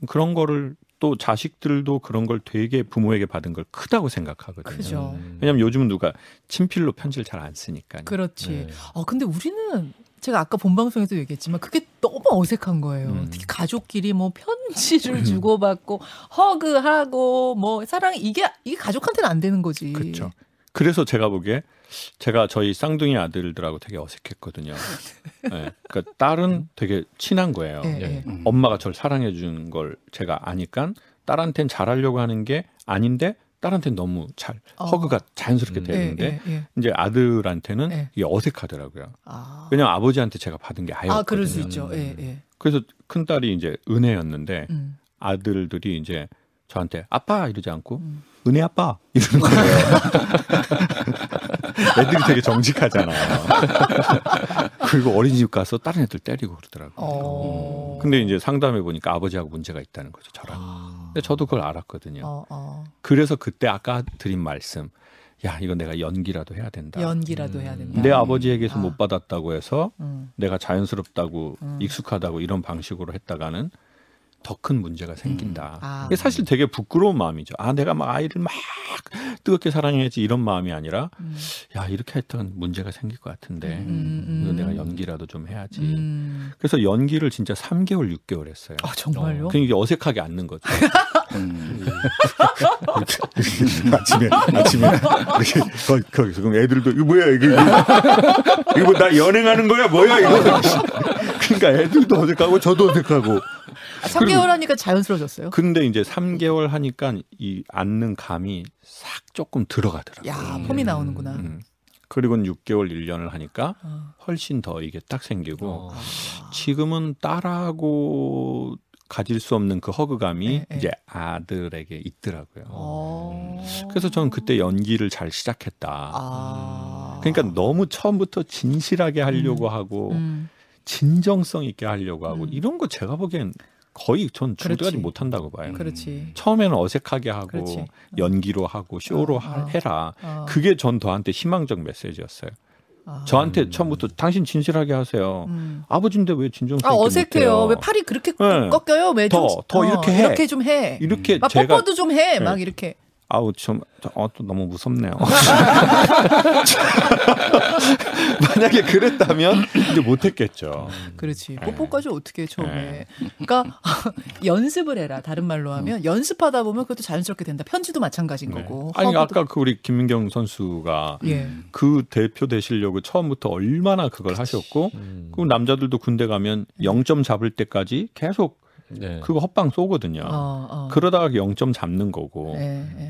그런 거를 또 자식들도 그런 걸 되게 부모에게 받은 걸 크다고 생각하거든요. 그죠. 왜냐하면 요즘은 누가 친필로 편지를 잘 안 쓰니까요. 그렇지. 근데 우리는 제가 아까 본방송에서 얘기했지만 그게 너무 어색한 거예요. 특히 가족끼리 뭐 편지를 주고받고 허그하고 뭐 사랑 이게 가족한테는 안 되는 거지. 그렇죠. 그래서 제가 보기에 제가 저희 쌍둥이 아들들하고 되게 어색했거든요. 네. 그러니까 딸은 되게 친한 거예요. 네. 엄마가 저를 사랑해 준 걸 제가 아니까 딸한테는 잘하려고 하는 게 아닌데 딸한테는 너무 잘 허그가 자연스럽게 되는데 이제 아들한테는 이게 어색하더라고요. 왜냐하면 아버지한테 제가 받은 게 아니었거든요. 그럴 수 있죠. 그래서 큰 딸이 이제 은혜였는데 아들들이 이제 저한테 아빠 이러지 않고 은혜 아빠 이러는 거예요. 애들이 되게 정직하잖아요. 그리고 어린이집 가서 다른 애들 때리고 그러더라고요. 근데 이제 상담해 보니까 아버지하고 문제가 있다는 거죠, 저랑. 근데 저도 그걸 알았거든요. 그래서 그때 아까 드린 말씀, 야 이거 내가 연기라도 해야 된다. 내 아버지에게서 못 받았다고 해서 내가 자연스럽다고 익숙하다고 이런 방식으로 했다가는 더 큰 문제가 생긴다. 사실 되게 부끄러운 마음이죠. 내가 막 아이를 막 뜨겁게 사랑해야지 이런 마음이 아니라 야 이렇게 했던 문제가 생길 것 같은데 이거 내가 연기라도 좀 해야지. 그래서 연기를 진짜 3개월, 6개월 했어요. 정말요? 그냥 이제 어색하게 앉는 거죠. 아침에 거기서 그럼 애들도 이거 뭐야 이거 뭐 나 연행하는 거야 뭐야 이거. 그러니까 애들도 어색하고 저도 어색하고. 3개월 하니까 자연스러워졌어요. 근데 이제 3개월 하니까 이 앉는 감이 싹 조금 들어가더라고요. 야, 폼이 나오는구나. 그리고 6개월, 1년을 하니까 훨씬 더 이게 딱 생기고 지금은 딸하고 가질 수 없는 그 허그감이 이제 아들에게 있더라고요. 그래서 저는 그때 연기를 잘 시작했다. 그러니까 너무 처음부터 진실하게 하려고 하고 진정성 있게 하려고 하고 이런 거 제가 보기엔 거의 전 중도까지 못한다고 봐요. 처음에는 어색하게 하고 연기로 하고 쇼로 해라. 그게 전 저한테 희망적 메시지였어요. 저한테 처음부터 당신 진실하게 하세요. 아버지인데 왜 진정성 있게 어색해요. 못해요. 왜 팔이 그렇게 꺾여요. 왜 더 이렇게 해. 이렇게 좀 해. 이렇게 막 제가 뽀뽀도 좀 해. 막 이렇게. 또 너무 무섭네요. 만약에 그랬다면 이제 못했겠죠. 그렇지. 뽀뽀까지 어떻게 해, 처음에. 그러니까 연습을 해라. 다른 말로 하면 연습하다 보면 그것도 자연스럽게 된다. 편지도 마찬가지인 거고. 아니 아까 그 우리 김민경 선수가 그 대표 되시려고 처음부터 얼마나 그걸 하셨고 그 남자들도 군대 가면 0점 잡을 때까지 계속 그거 헛방 쏘거든요. 그러다가 0점 잡는 거고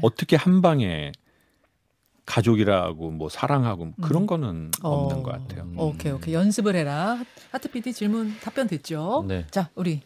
어떻게 한 방에 가족이라고 뭐 사랑하고 그런 거는 없는 것 같아요. 오케이 연습을 해라. 하트 PD 질문 답변 됐죠? 네. 자 우리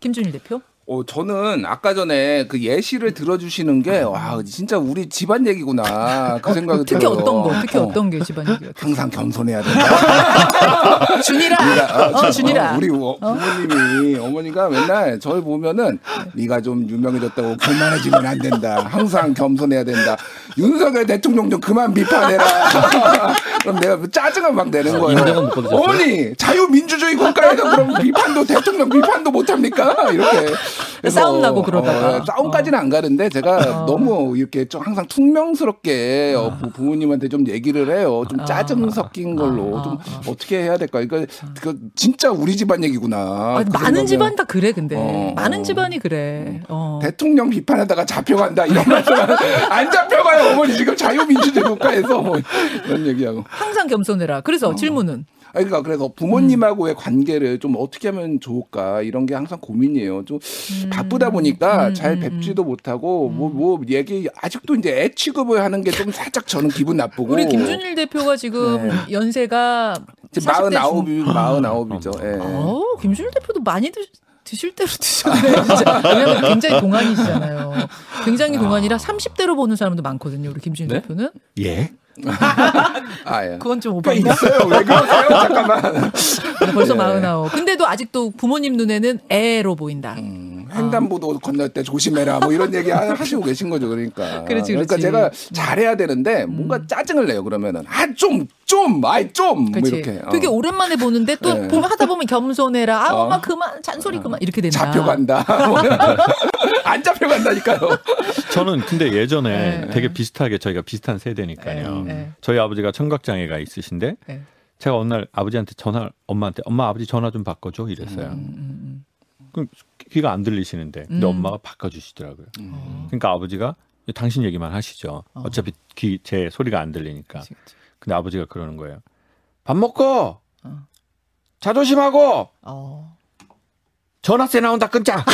김준일 대표. 저는 아까 전에 그 예시를 들어주시는 게 와 진짜 우리 집안 얘기구나 그 생각이 특히 들어요. 어떤 게 집안 얘기예요? 항상 겸손해야 된다. 준이라. 우리 부모님이 어머니가 맨날 저희 보면은 네가 좀 유명해졌다고 교만해지면 안 된다. 항상 겸손해야 된다. 윤석열 대통령 좀 그만 비판해라. 그럼 내가 짜증을 막 내는 거예요. 어머니 자유민주주의 국가에서 그럼 대통령 비판도 못 합니까? 이렇게. 싸움 나고 그러다가 싸움까지는 안 가는데 제가 너무 이렇게 좀 항상 퉁명스럽게 부모님한테 좀 얘기를 해요. 좀 짜증 섞인 걸로 좀 어떻게 해야 될까. 그러니까 진짜 우리 집안 얘기구나. 많은 집안 다 그래. 근데 많은 집안이 그래. 대통령 비판하다가 잡혀간다 이런 말씀. 안 잡혀가요. 어머니 지금 자유민주주의 국가에서 뭐 이런 얘기하고. 항상 겸손해라. 그래서 질문은. 그래서 부모님하고의 관계를 좀 어떻게 하면 좋을까 이런 게 항상 고민이에요. 좀 바쁘다 보니까 잘 뵙지도 못하고 뭐 얘기 아직도 이제 애 취급을 하는 게 좀 살짝 저는 기분 나쁘고. 우리 김준일 대표가 지금 네. 연세가 49이죠. 네. 어, 김준일 대표도 많이 드실 대로 드셨네요. 진짜. 왜냐면 굉장히 동안이시잖아요. 굉장히 동안이라 30대로 보는 사람도 많거든요. 우리 김준일 네? 대표는. 예. 아, 예. 그건 좀 오바인가? 있어요. 왜 그러세요? 잠깐만. 벌써 49. 예. 근데도 아직도 부모님 눈에는 애로 보인다. 횡단보도 건널 때 조심해라. 뭐 이런 얘기 하시고 계신 거죠. 그러니까. 그러니까 제가 잘해야 되는데 뭔가 짜증을 내요. 그러면은 좀 뭐 이렇게. 되게 오랜만에 보는데 또 네. 하다 보면 겸손해라. 아 엄마 그만 잔소리 그만 이렇게 된다. 잡혀간다. 안 잡혀간다니까요. 저는 근데 예전에 네. 되게 비슷하게 저희가 비슷한 세대니까요. 네. 저희 아버지가 청각장애가 있으신데 네. 제가 어느 날 아버지한테 엄마한테 엄마 아버지 전화 좀 바꿔줘 이랬어요. 그럼 귀가 안 들리시는데 근데 엄마가 바꿔주시더라고요. 그러니까 아버지가 당신 얘기만 하시죠. 어차피 제 소리가 안 들리니까. 그치. 근데 아버지가 그러는 거예요. 밥 먹고 자조심하고 전화세 나온다 끊자.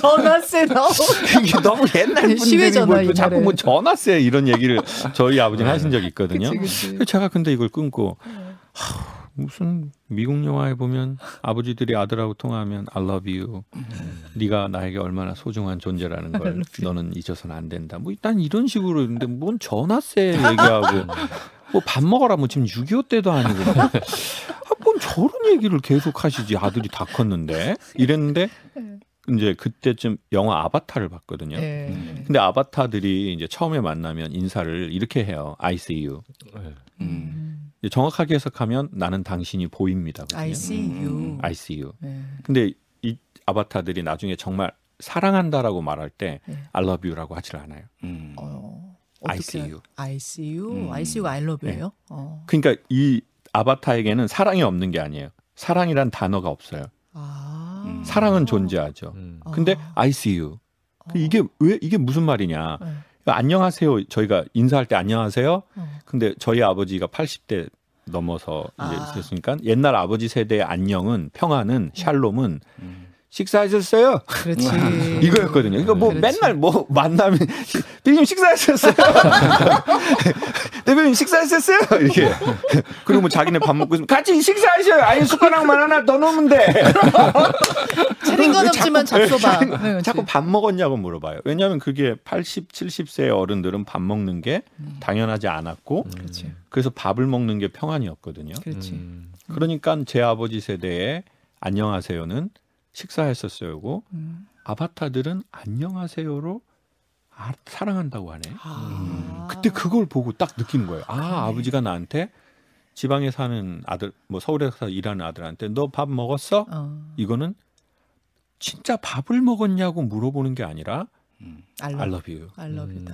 전화세 나온다. 이게 너무 옛날 분들이 뭘 자꾸 뭐 전화세 이런 얘기를 저희 아버지는 하신 적이 있거든요. 그치. 제가 근데 이걸 끊고 무슨 미국 영화에 보면 아버지들이 아들하고 통화하면 I love you. 네가 나에게 얼마나 소중한 존재라는 걸 너는 잊어서는 안 된다. 뭐 일단 이런 식으로 근데 뭔 전화세 얘기하고 뭐 밥 먹어라 뭐 지금 6.25 때도 아니고 뭔 저런 얘기를 계속 하시지. 아들이 다 컸는데 이랬는데 이제 그때쯤 영화 아바타를 봤거든요. 근데 아바타들이 이제 처음에 만나면 인사를 이렇게 해요. I see you. 정확하게 해석하면 나는 당신이 보입니다. I see you. I see you. 네. 근데 이 아바타들이 나중에 정말 사랑한다라고 말할 때 네. I love you라고 하질 않아요. I see you. I see you. I see you. I love you예요? 네. 그러니까 이 아바타에게는 사랑이 없는 게 아니에요. 사랑이란 단어가 없어요. 사랑은 존재하죠. 근데 I see you. 이게 왜 이게 무슨 말이냐? 네. 안녕하세요. 저희가 인사할 때 안녕하세요. 근데 저희 아버지가 80대 넘어서 이제 있으니까 옛날 아버지 세대의 안녕은 평안은 샬롬은 식사하셨어요? 그렇지. 이거였거든요. 그러니까 뭐 그렇지. 맨날 뭐 만나면 대표님 식사하셨어요? 대표님 식사하셨어요? 이렇게. 그리고 뭐 자기네 밥 먹고 있으면 같이 식사하셔요. 아예 숟가락만 하나 더 넣으면 돼. 차린 건 없지만 잡숴봐. 네, 자꾸 밥 먹었냐고 물어봐요. 왜냐하면 그게 80, 70세의 어른들은 밥 먹는 게 당연하지 않았고 그래서 밥을 먹는 게 평안이었거든요. 그러니까 제 아버지 세대의 안녕하세요는 식사했었어요고 아바타들은 안녕하세요로 사랑한다고 하네. 그때 그걸 보고 딱 느낀 거예요. 아, 아버지가 나한테 지방에 사는 아들, 뭐 서울에서 일하는 아들한테 너 밥 먹었어? 이거는 진짜 밥을 먹었냐고 물어보는 게 아니라 I love you. I love you.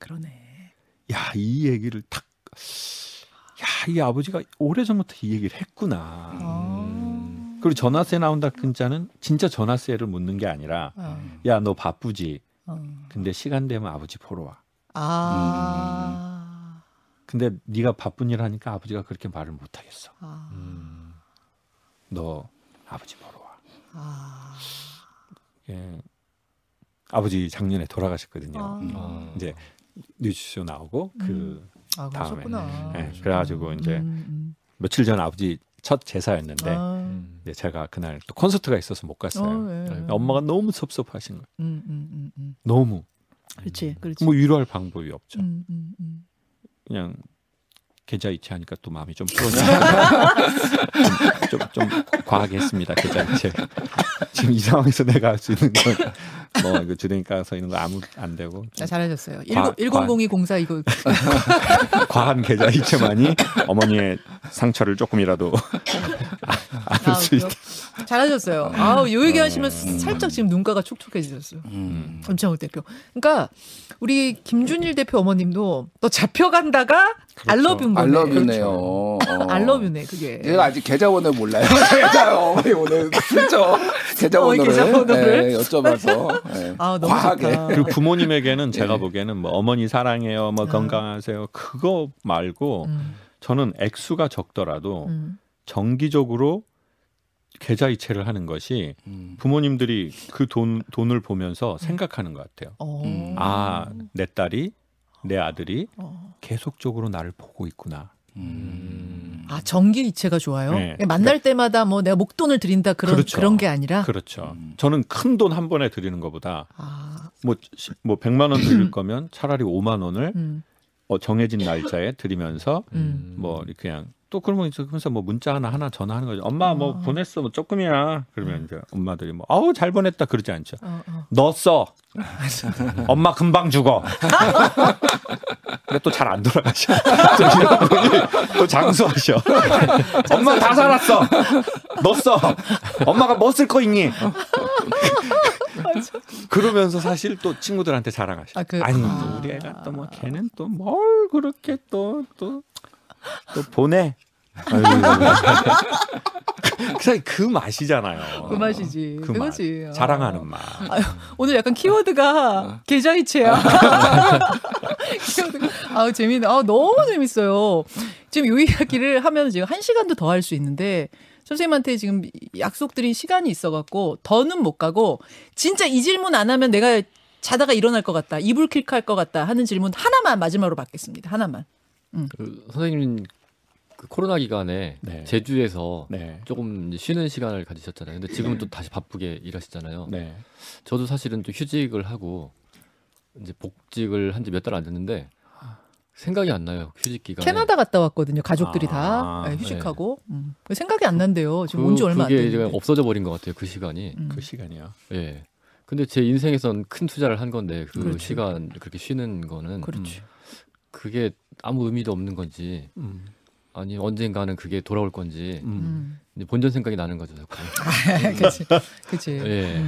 그러네. 야, 이 얘기를 딱. 야, 이 아버지가 오래전부터 이 얘기를 했구나. 그리고 전화세 나온다 끊자는 진짜 전화세를 묻는 게 아니라 야, 너 바쁘지? 근데 시간 되면 아버지 보러 와. 근데 네가 바쁜 일 하니까 아버지가 그렇게 말을 못 하겠어. 너 아버지 보러 와. 예. 아버지 작년에 돌아가셨거든요. 이제 뉴스쇼 나오고 다음에. 예, 그래가지고 이제 며칠 전 아버지 첫 제사였는데 제가 그날 또 콘서트가 있어서 못 갔어요. 네. 엄마가 너무 섭섭하신 거예요. 너무. 그렇지. 뭐 위로할 방법이 없죠. 그냥 계좌 이체하니까 또 마음이 좀 풀어져. 좀 과하게 했습니다. 계좌 이체. 지금 이 상황에서 내가 할 수 있는 건 뭐 이거 주댕이까서 이런 거 아무 안 되고. 잘하셨어요. 100204 이거 과한 계좌 이체만이 어머니의 상처를 조금이라도 안을 수 있다. 잘하셨어요. 아우 요 얘기하시면 살짝 지금 눈가가 촉촉해지셨어요. 김창옥 대표. 그러니까 우리 김준일 대표 어머님도 또 잡혀간다가 알러뷰인 거네. 알러뷰네요. 알러뷰네 그게. 제가 아직 계좌번호 몰라요. 계좌 어머니 오늘 진짜 계좌번호를 여쭤봐서 네. 아, 너무 과하게. 좋다. 그리고 부모님에게는 제가 보기에는 뭐 어머니 사랑해요, 뭐 건강하세요 그거 말고 저는 액수가 적더라도 정기적으로 계좌이체를 하는 것이 부모님들이 그 돈을 보면서 생각하는 것 같아요. 아, 내 딸이, 내 아들이 계속적으로 나를 보고 있구나. 아, 정기이체가 좋아요? 네. 만날 때마다 뭐 내가 목돈을 드린다 그런, 그렇죠. 그런 게 아니라? 그렇죠. 저는 큰 돈 한 번에 드리는 것보다 뭐 100만 원 드릴 거면 차라리 5만 원을 정해진 날짜에 드리면서 뭐 그냥 또 그러면 이제 그래서 뭐 문자 하나 전화하는 거죠. 엄마 뭐 보냈어, 뭐 조금이야. 그러면 이제 엄마들이 뭐 아우 잘 보냈다 그러지 않죠. 너 써. 엄마 금방 죽어. 근데 또 잘 안 돌아가셔. 또 장수하셔. 엄마 다 살았어. 너 써. 엄마가 뭐 쓸 거 있니? 그러면서 사실 또 친구들한테 자랑하셔. 아니 또 우리 애가 또 뭐 걔는 또 뭘 그렇게 또 보내. 사실 그 맛이잖아요. 그 맛이지. 그 그거지. 맛. 자랑하는 맛. 아유, 오늘 약간 키워드가 계좌이체야. 키워드가. 아우 재밌네. 아 너무 재밌어요. 지금 이 이야기를 하면 지금 1시간도 더 할 수 있는데 선생님한테 지금 약속드린 시간이 있어갖고 더는 못 가고 진짜 이 질문 안 하면 내가 자다가 일어날 것 같다. 이불킥할 것 같다 하는 질문 하나만 마지막으로 받겠습니다. 하나만. 그 선생님 그 코로나 기간에 네. 제주에서 네. 조금 쉬는 시간을 가지셨잖아요. 근데 지금은 또 다시 바쁘게 일하시잖아요. 네. 저도 사실은 또 휴직을 하고 이제 복직을 한 지 몇 달 안 됐는데 생각이 안 나요. 휴직 기간에 캐나다 갔다 왔거든요. 가족들이 다 휴직하고 네. 생각이 안 난대요. 지금 온 지 얼마 안 됐는데 그게 없어져 버린 것 같아요. 그 시간이 그 시간이요. 예. 근데 제 인생에선 큰 투자를 한 건데 그 그렇지. 시간 그렇게 쉬는 거는 그렇지. 그게 아무 의미도 없는 건지 아니 언젠가는 그게 돌아올 건지 본전 생각이 나는 거죠. 그렇지, 그렇지. 예.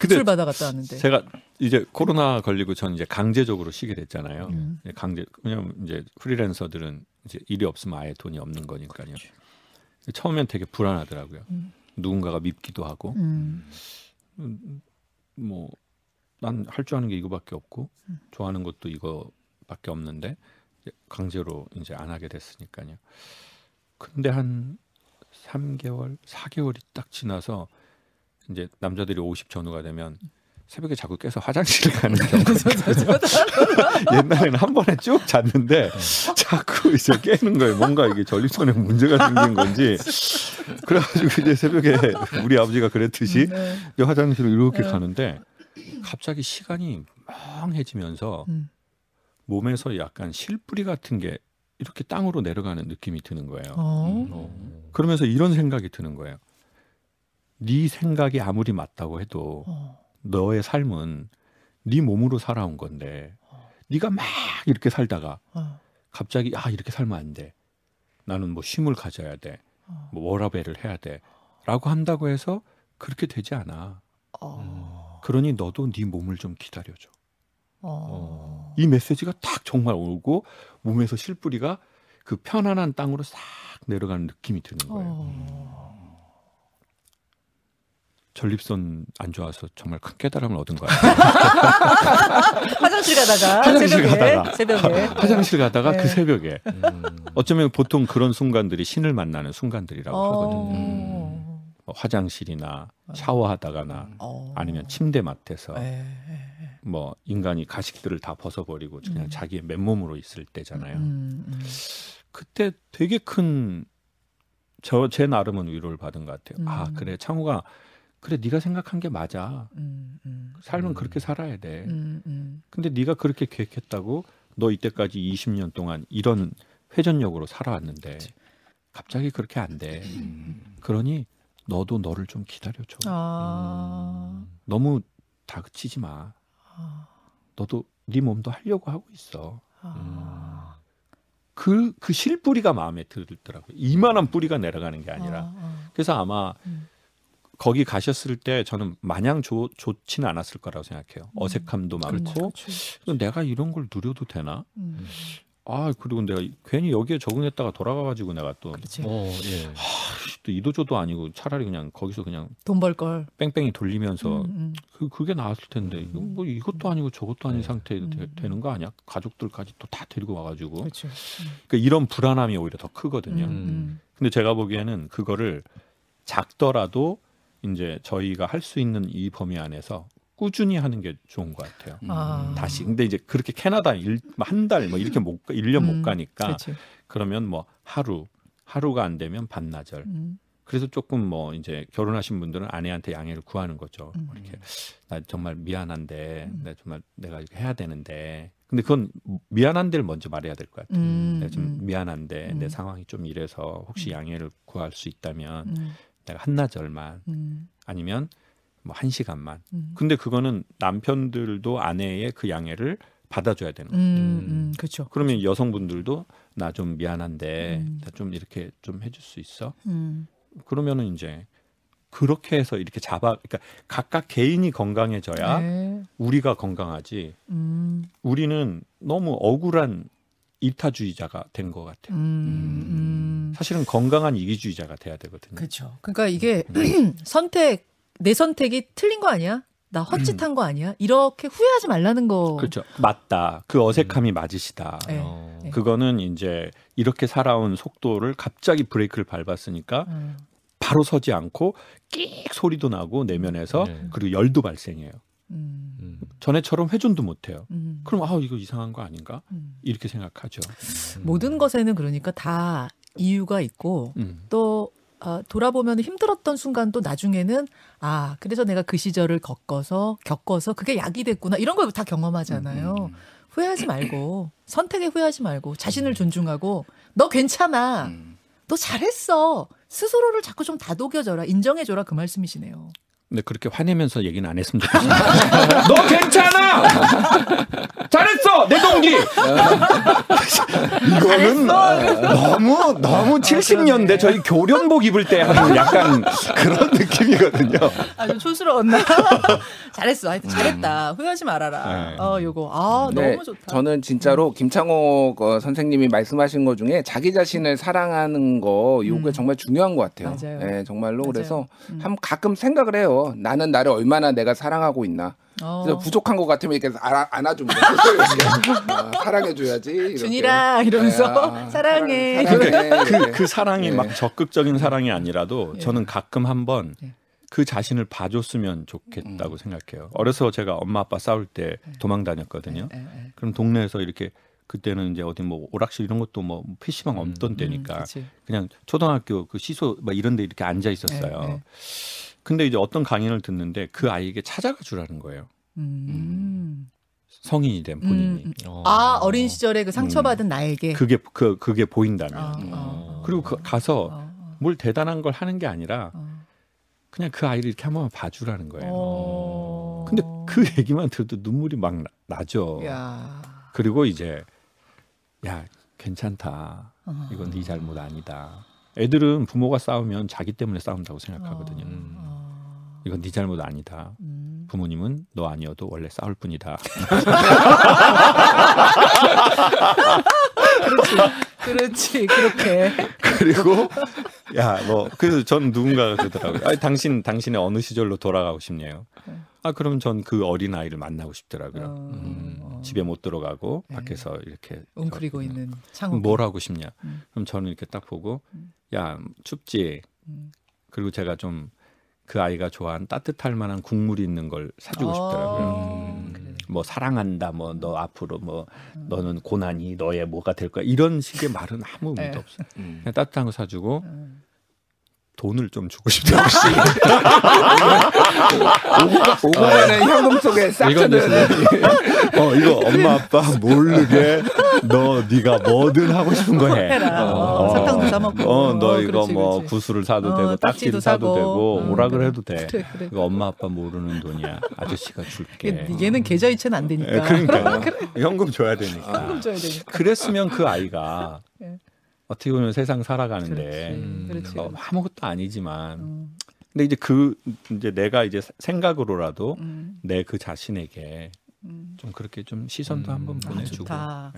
수술 받아 갔다 왔는데 제가 이제 코로나 걸리고 전 이제 강제적으로 쉬게 됐잖아요. 강제 왜냐면 이제 프리랜서들은 이제 일이 없으면 아예 돈이 없는 거니까요. 그렇지. 처음엔 되게 불안하더라고요. 누군가가 밉기도 하고 뭐 난 할 줄 아는 게 이거밖에 없고 좋아하는 것도 이거밖에 없는데. 강제로 이제 안 하게 됐으니까요. 근데 한 3개월, 4개월이 딱 지나서 이제 남자들이 50 전후가 되면 새벽에 자꾸 깨서 화장실을 가는 경우가 옛날에는 한 번에 쭉 잤는데 자꾸 이제 깨는 거예요. 뭔가 이게 전립선에 문제가 생긴 건지. 그래가지고 이제 새벽에 우리 아버지가 그랬듯이 이제 화장실을 이렇게 가는데 갑자기 시간이 멍해지면서 몸에서 약간 실뿌리 같은 게 이렇게 땅으로 내려가는 느낌이 드는 거예요. 그러면서 이런 생각이 드는 거예요. 네 생각이 아무리 맞다고 해도 너의 삶은 네 몸으로 살아온 건데 네가 막 이렇게 살다가 갑자기 아 이렇게 살면 안 돼. 나는 뭐 쉼을 가져야 돼. 뭐 워라밸을 해야 돼. 라고 한다고 해서 그렇게 되지 않아. 그러니 너도 네 몸을 좀 기다려줘. 이 메시지가 딱 정말 오고 몸에서 실뿌리가 그 편안한 땅으로 싹 내려가는 느낌이 드는 거예요. 전립선 안 좋아서 정말 큰 깨달음을 얻은 거예요. 화장실 가다가 네. 그 새벽에 어쩌면 보통 그런 순간들이 신을 만나는 순간들이라고 하거든요. 뭐 화장실이나 샤워하다가나 아니면 침대맡에서 뭐 인간이 가식들을 다 벗어버리고 그냥 자기의 맨몸으로 있을 때잖아요. 그때 되게 큰 제 나름은 위로를 받은 것 같아요. 아 그래 창호가 그래 네가 생각한 게 맞아. 삶은 그렇게 살아야 돼. 근데 네가 그렇게 계획했다고 너 이때까지 20년 동안 이런 회전력으로 살아왔는데 그치. 갑자기 그렇게 안 돼. 그러니 너도 너를 좀 기다려줘. 너무 다그치지 마. 너도 네 몸도 하려고 하고 있어. 그 실뿌리가 마음에 들더라고요. 이만한 뿌리가 내려가는 게 아니라. 그래서 아마 거기 가셨을 때 저는 마냥 좋지는 않았을 거라고 생각해요. 어색함도 많고 그렇죠. 내가 이런 걸 누려도 되나? 아 그리고 내가 괜히 여기에 적응했다가 돌아가가지고 내가 또 또 이도저도 아니고 차라리 그냥 거기서 그냥 돈 벌 걸 뺑뺑이 돌리면서 그게 나았을 텐데 뭐 이것도 아니고 저것도 아닌 상태에 되는 거 아니야? 가족들까지 또 다 데리고 와가지고 그러니까 이런 불안함이 오히려 더 크거든요. 근데 제가 보기에는 그거를 작더라도 이제 저희가 할 수 있는 이 범위 안에서 꾸준히 하는 게 좋은 것 같아요. 다시 근데 이제 그렇게 캐나다 한 달 뭐 이렇게 못 1년 못 가니까 그치. 그러면 뭐 하루가 안 되면 반나절. 그래서 조금 뭐 이제 결혼하신 분들은 아내한테 양해를 구하는 거죠. 이렇게 나 정말 미안한데 나 정말 내가 이렇게 해야 되는데. 근데 그건 미안한데를 먼저 말해야 될 것 같아요. 내가 좀 미안한데 내 상황이 좀 이래서 혹시 양해를 구할 수 있다면 내가 한나절만 아니면 뭐 1시간만. 근데 그거는 남편들도 아내의 그 양해를 받아줘야 되는 거예요. 그렇죠. 그러면 여성분들도 나 좀 미안한데 나 좀 이렇게 좀 해줄 수 있어? 그러면은 이제 그렇게 해서 이렇게 그러니까 각각 개인이 건강해져야 네. 우리가 건강하지. 우리는 너무 억울한 이타주의자가 된 것 같아요. 사실은 건강한 이기주의자가 돼야 되거든요. 그렇죠. 그러니까 이게 내 선택이 틀린 거 아니야? 나 헛짓한 거 아니야? 이렇게 후회하지 말라는 거. 그렇죠. 맞다. 그 어색함이 맞으시다. 네. 그거는 이제 이렇게 살아온 속도를 갑자기 브레이크를 밟았으니까 바로 서지 않고 끽 소리도 나고 내면에서 그리고 열도 발생해요. 전에처럼 회전도 못해요. 그럼 이거 이상한 거 아닌가? 이렇게 생각하죠. 모든 것에는 그러니까 다 이유가 있고 또 돌아보면 힘들었던 순간도 나중에는 그래서 내가 그 시절을 겪어서 그게 약이 됐구나 이런 걸 다 경험하잖아요. 후회하지 말고 선택에 후회하지 말고 자신을 존중하고 너 괜찮아. 너 잘했어. 스스로를 자꾸 좀 다독여줘라. 인정해줘라. 그 말씀이시네요. 근데 그렇게 화내면서 얘기는 안 했으면 좋겠어요. 너 괜찮아. 잘했어. 내 동기. 이거는 너무 70년대 저희 교련복 입을 때 하는 약간 그런 느낌이거든요. 좀 촌스러웠나? 잘했어. 하여튼 잘했다. 후회하지 말아라. 네. 요거. 너무 좋다. 저는 진짜로 김창옥 선생님이 말씀하신 것 중에 자기 자신을 사랑하는 거 요게 정말 중요한 것 같아요. 맞아요. 네, 정말로. 맞아요. 그래서 가끔 생각을 해요. 나는 나를 얼마나 내가 사랑하고 있나. 그래서 부족한 것 같으면 이렇게 안아주면 사랑해줘야지. 준이라 이러면서 사랑해. 그 사랑이 막 적극적인 사랑이 아니라도 저는 가끔 한번 그 자신을 봐줬으면 좋겠다고 생각해요. 어려서 제가 엄마 아빠 싸울 때 도망 다녔거든요. 그럼 동네에서 이렇게 그때는 이제 어디 뭐 오락실 이런 것도 뭐 PC방 없던 때니까 그냥 초등학교 그 시소 막 이런 데 이렇게 앉아 있었어요. 근데 이제 어떤 강연을 듣는데 그 아이에게 찾아가 주라는 거예요. 성인이 된 본인이. 어린 시절에 그 상처받은 나에게. 그게 보인다면. 그리고 가서 뭘 대단한 걸 하는 게 아니라 그냥 그 아이를 이렇게 한 번만 봐주라는 거예요. 근데 그 얘기만 들어도 눈물이 막 나죠. 야. 그리고 이제 야 괜찮다. 이건 네 잘못 아니다. 애들은 부모가 싸우면 자기 때문에 싸운다고 생각하거든요. 이건 네 잘못 아니다. 부모님은 너 아니어도 원래 싸울 뿐이다. 그렇지, 그렇게. 그리고 그래서 전 누군가가 그러더라고요. 당신의 어느 시절로 돌아가고 싶네요. 그럼 전 그 어린 아이를 만나고 싶더라고요. 집에 못 들어가고 밖에서 이렇게 웅크리고 있는 창호. 뭘 하고 싶냐? 그럼 저는 이렇게 딱 보고 야 춥지. 그리고 제가 좀 그 아이가 좋아하는 따뜻할 만한 국물이 있는 걸 사주고 싶더라고요. 뭐 사랑한다, 뭐 너 앞으로 뭐 너는 고난이 너의 뭐가 될 거야 이런 식의 말은 아무 의미도 없어. 그냥 따뜻한 거 사주고. 돈을 좀 주고 싶다. 오고가는 현금 속에 싹 쳐드려야 돼. 이거 엄마 아빠 모르게 네가 뭐든 하고 싶은 거 해. 사탕도 사 먹고. 너 이거 그렇지, 뭐 그렇지. 구슬을 사도 되고 딱지도 사도 되고 오락을 해도 돼. 그래. 이거 엄마 아빠 모르는 돈이야. 아저씨가 줄게. 얘는 계좌이체는 안 되니까. 그러니까 현금 줘야 되니까. 그랬으면 그 아이가 어떻게 보면 세상 살아가는데 아무것도 아니지만 근데 이제 내가 이제 생각으로라도 내 그 자신에게 좀 그렇게 좀 시선도 한번 보내주고 좋다.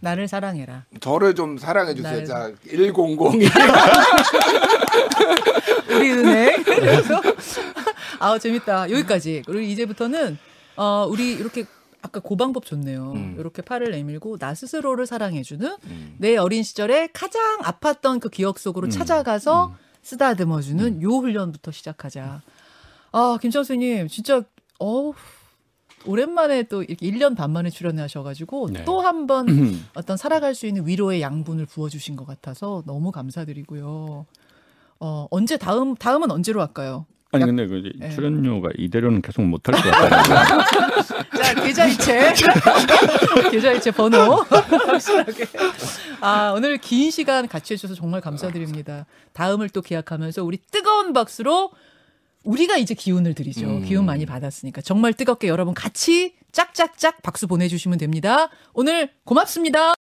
나를 사랑해라. 저를 좀 사랑해 주세요. 자 1002 우리은행. 그래서 재밌다. 여기까지. 그리고 이제부터는 우리 이렇게. 아까 그 방법 좋네요. 이렇게 팔을 내밀고 나 스스로를 사랑해주는 내 어린 시절에 가장 아팠던 그 기억 속으로 찾아가서 쓰다듬어주는 요 훈련부터 시작하자. 아, 김창수님 진짜 오랜만에 또 이렇게 1년 반 만에 출연하셔가지고 네. 또 한 번 어떤 살아갈 수 있는 위로의 양분을 부어주신 것 같아서 너무 감사드리고요. 언제 다음은 언제로 할까요? 아니 근데 그 출연료가 이대로는 계속 못할 것 같아요. 자 계좌이체 번호 확실하게. 아 오늘 긴 시간 같이 해주셔서 정말 감사드립니다. 다음을 또 기약하면서 우리 뜨거운 박수로 우리가 이제 기운을 드리죠. 기운 많이 받았으니까 정말 뜨겁게 여러분 같이 짝짝짝 박수 보내주시면 됩니다. 오늘 고맙습니다.